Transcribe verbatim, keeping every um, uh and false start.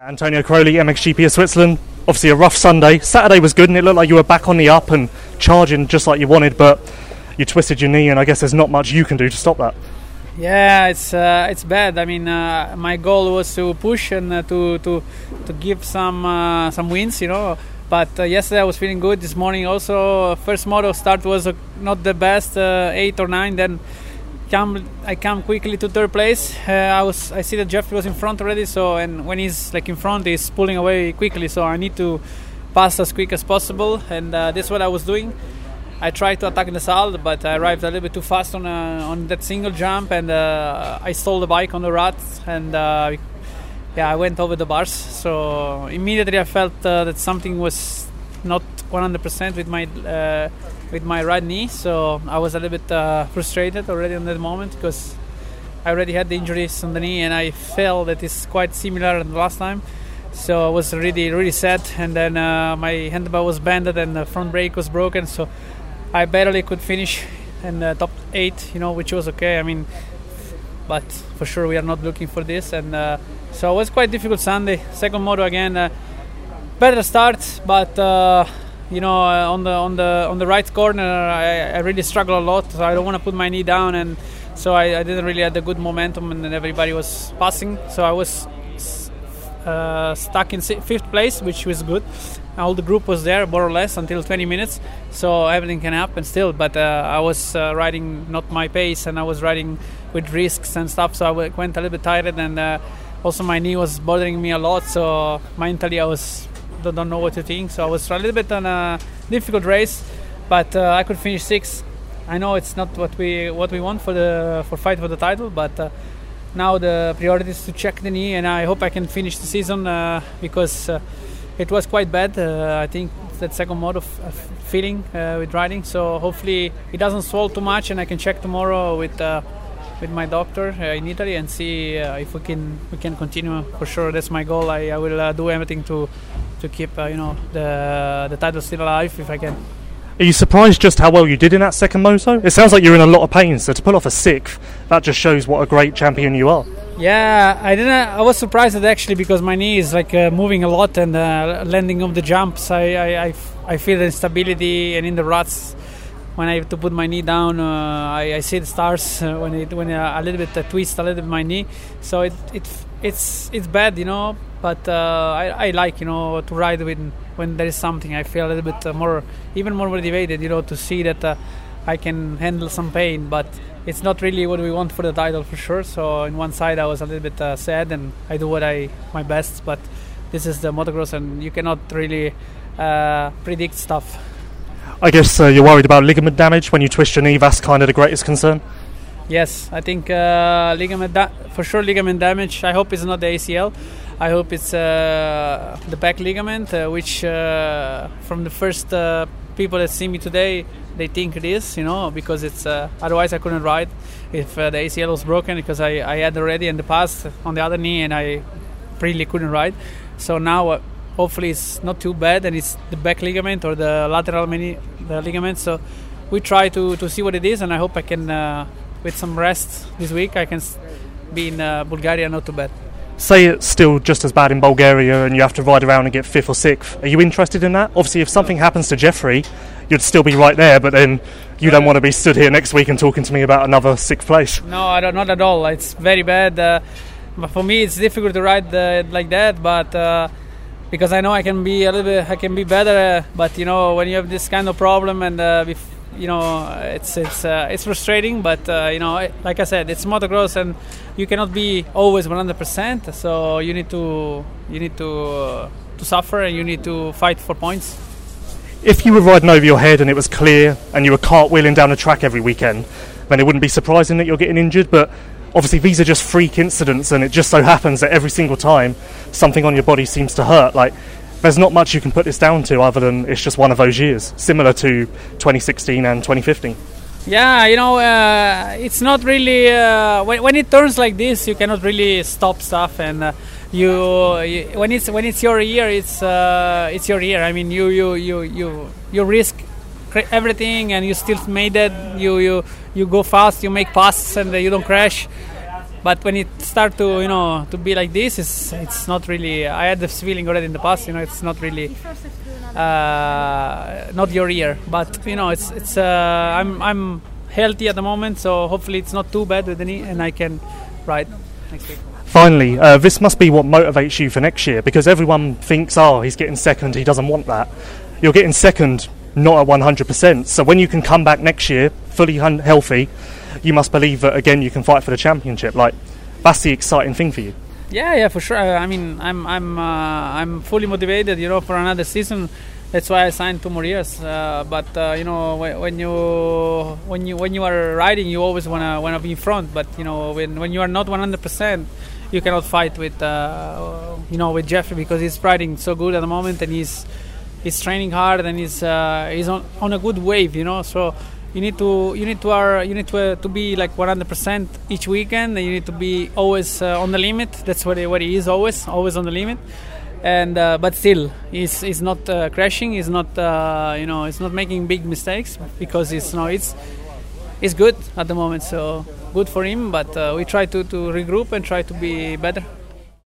Antonio Crowley, M X G P of Switzerland. Obviously a rough Sunday. Saturday was good and it looked like you were back on the up and charging just like you wanted, but you twisted your knee and I guess there's not much you can do to stop that. Yeah, it's uh, it's bad. I mean, uh, my goal was to push and uh, to, to to give some uh, some wins, you know. But uh, yesterday I was feeling good. This morning also, first moto start was uh, not the best, uh, eight or nine. Then Come, I come quickly to third place. Uh, I was, I see that Jeffrey was in front already. So, and when he's like in front, he's pulling away quickly. So I need to pass as quick as possible, and uh, that's what I was doing. I tried to attack the saddle, but I arrived a little bit too fast on uh, on that single jump, and uh, I stole the bike on the rut, and uh, yeah, I went over the bars. So immediately I felt uh, that something was not one hundred percent with my uh, with my right knee, so I was a little bit uh, frustrated already in that moment because I already had the injuries on the knee and I felt that it's quite similar than last time. So I was really really sad, and then uh, my handlebar was banded and the front brake was broken, so I barely could finish in the top eight, you know, which was okay. I mean, but for sure we are not looking for this, and uh, so it was quite difficult Sunday. Second moto again, uh, better start, but uh, you know, uh, on the on the on the right corner, I, I really struggle a lot. So I don't want to put my knee down, and so I, I didn't really have the good momentum, and then everybody was passing. So I was uh, stuck in fifth place, which was good. All the group was there more or less until twenty minutes. So everything can happen still, but uh, I was uh, riding not my pace, and I was riding with risks and stuff. So I went a little bit tired, and uh, also my knee was bothering me a lot. So mentally, I was. Don't know what to think, so I was a little bit on a difficult race, but uh, I could finish sixth. I know it's not what we what we want for the for fight for the title, but uh, now the priority is to check the knee, and I hope I can finish the season uh, because uh, it was quite bad. Uh, I think that second mode of feeling uh, with riding, so hopefully it doesn't swell too much, and I can check tomorrow with uh, with my doctor uh, in Italy and see uh, if we can we can continue. For sure, that's my goal. I, I will uh, do everything to. to keep uh, you know the the title still alive if I can. Are you surprised just how well you did in that second moto? It sounds like you're in a lot of pain, so to pull off a sixth, that just shows what a great champion you are. Yeah, I didn't. I was surprised that actually, because my knee is like uh, moving a lot, and uh, landing of the jumps, I I, I, f- I feel the instability, and in the ruts when I have to put my knee down, uh, I, I see the stars uh, when it when uh, a little bit uh, twist a little bit my knee, so it it it's it's bad, you know. But uh, I, I like, you know, to ride when when there is something. I feel a little bit uh, more, even more motivated, you know, to see that uh, I can handle some pain. But it's not really what we want for the title, for sure. So on one side, I was a little bit uh, sad, and I do what I my best. But this is the motocross, and you cannot really uh, predict stuff. I guess uh, you're worried about ligament damage when you twist your knee. That's kind of the greatest concern. Yes, I think uh, ligament da- for sure ligament damage. I hope it's not the A C L. I hope it's uh, the back ligament, uh, which uh, from the first uh, people that see me today, they think it is, you know, because it's uh, otherwise I couldn't ride if uh, the A C L was broken, because I, I had already in the past on the other knee and I really couldn't ride. So now uh, hopefully it's not too bad, and it's the back ligament or the lateral mini, the ligament. So we try to, to see what it is, and I hope I can, uh, with some rest this week, I can be in uh, Bulgaria not too bad. Say it's still just as bad in Bulgaria and you have to ride around and get fifth or sixth. Are you interested in that? Obviously, if something happens to Jeffrey, you'd still be right there, but then you don't want to be stood here next week and talking to me about another sixth place. No, I don't, not at all. It's very bad. Uh, but for me, it's difficult to ride uh, like that, but uh, because I know I can be a little bit, I can be better. Uh, but you know, when you have this kind of problem, and uh, if, you know, it's it's uh, it's frustrating. But uh, you know, like I said, it's motocross, and you cannot be always one hundred percent, so you need to you need to uh, to suffer, and you need to fight for points. If you were riding over your head and it was clear and you were cartwheeling down the track every weekend, then it wouldn't be surprising that you're getting injured, but obviously these are just freak incidents, and it just so happens that every single time something on your body seems to hurt. Like, there's not much you can put this down to other than it's just one of those years, similar to twenty sixteen and twenty fifteen. Yeah, you know, uh, it's not really uh, when, when it turns like this, you cannot really stop stuff, and uh, you, you when it's when it's your year, it's uh, it's your year. I mean, you you you you you risk everything, and you still made it. You you you go fast, you make passes, and you don't crash. But when it start to, you know, to be like this, it's it's not really. I had this feeling already in the past. You know, it's not really uh, not your year. But you know, it's it's. Uh, I'm I'm healthy at the moment, so hopefully it's not too bad with the knee, and I can ride next week. Finally, uh, this must be what motivates you for next year, because everyone thinks, "Oh, he's getting second. He doesn't want that." You're getting second, not at one hundred percent. So when you can come back next year fully un- healthy, you must believe that again you can fight for the championship. Like, that's the exciting thing for you. Yeah, yeah, for sure. I mean, I'm, I'm, uh, I'm fully motivated, you know, for another season. That's why I signed two more years. Uh, but uh, you know, when you, when you, when you are riding, you always wanna, wanna be in front. But you know, when, when you are not one hundred percent, you cannot fight with, uh, you know, with Jeffrey, because he's riding so good at the moment, and he's, he's training hard, and he's, uh, he's on, on a good wave, you know. So you need to you need to uh, you need to, uh, to be like one hundred percent each weekend, and you need to be always uh, on the limit. That's what he, what he is, always always on the limit. And uh, but still, he's he's not uh, crashing. He's not uh, you know he's not making big mistakes, because it's you know, it's it's good at the moment. So good for him. But uh, we try to, to regroup and try to be better.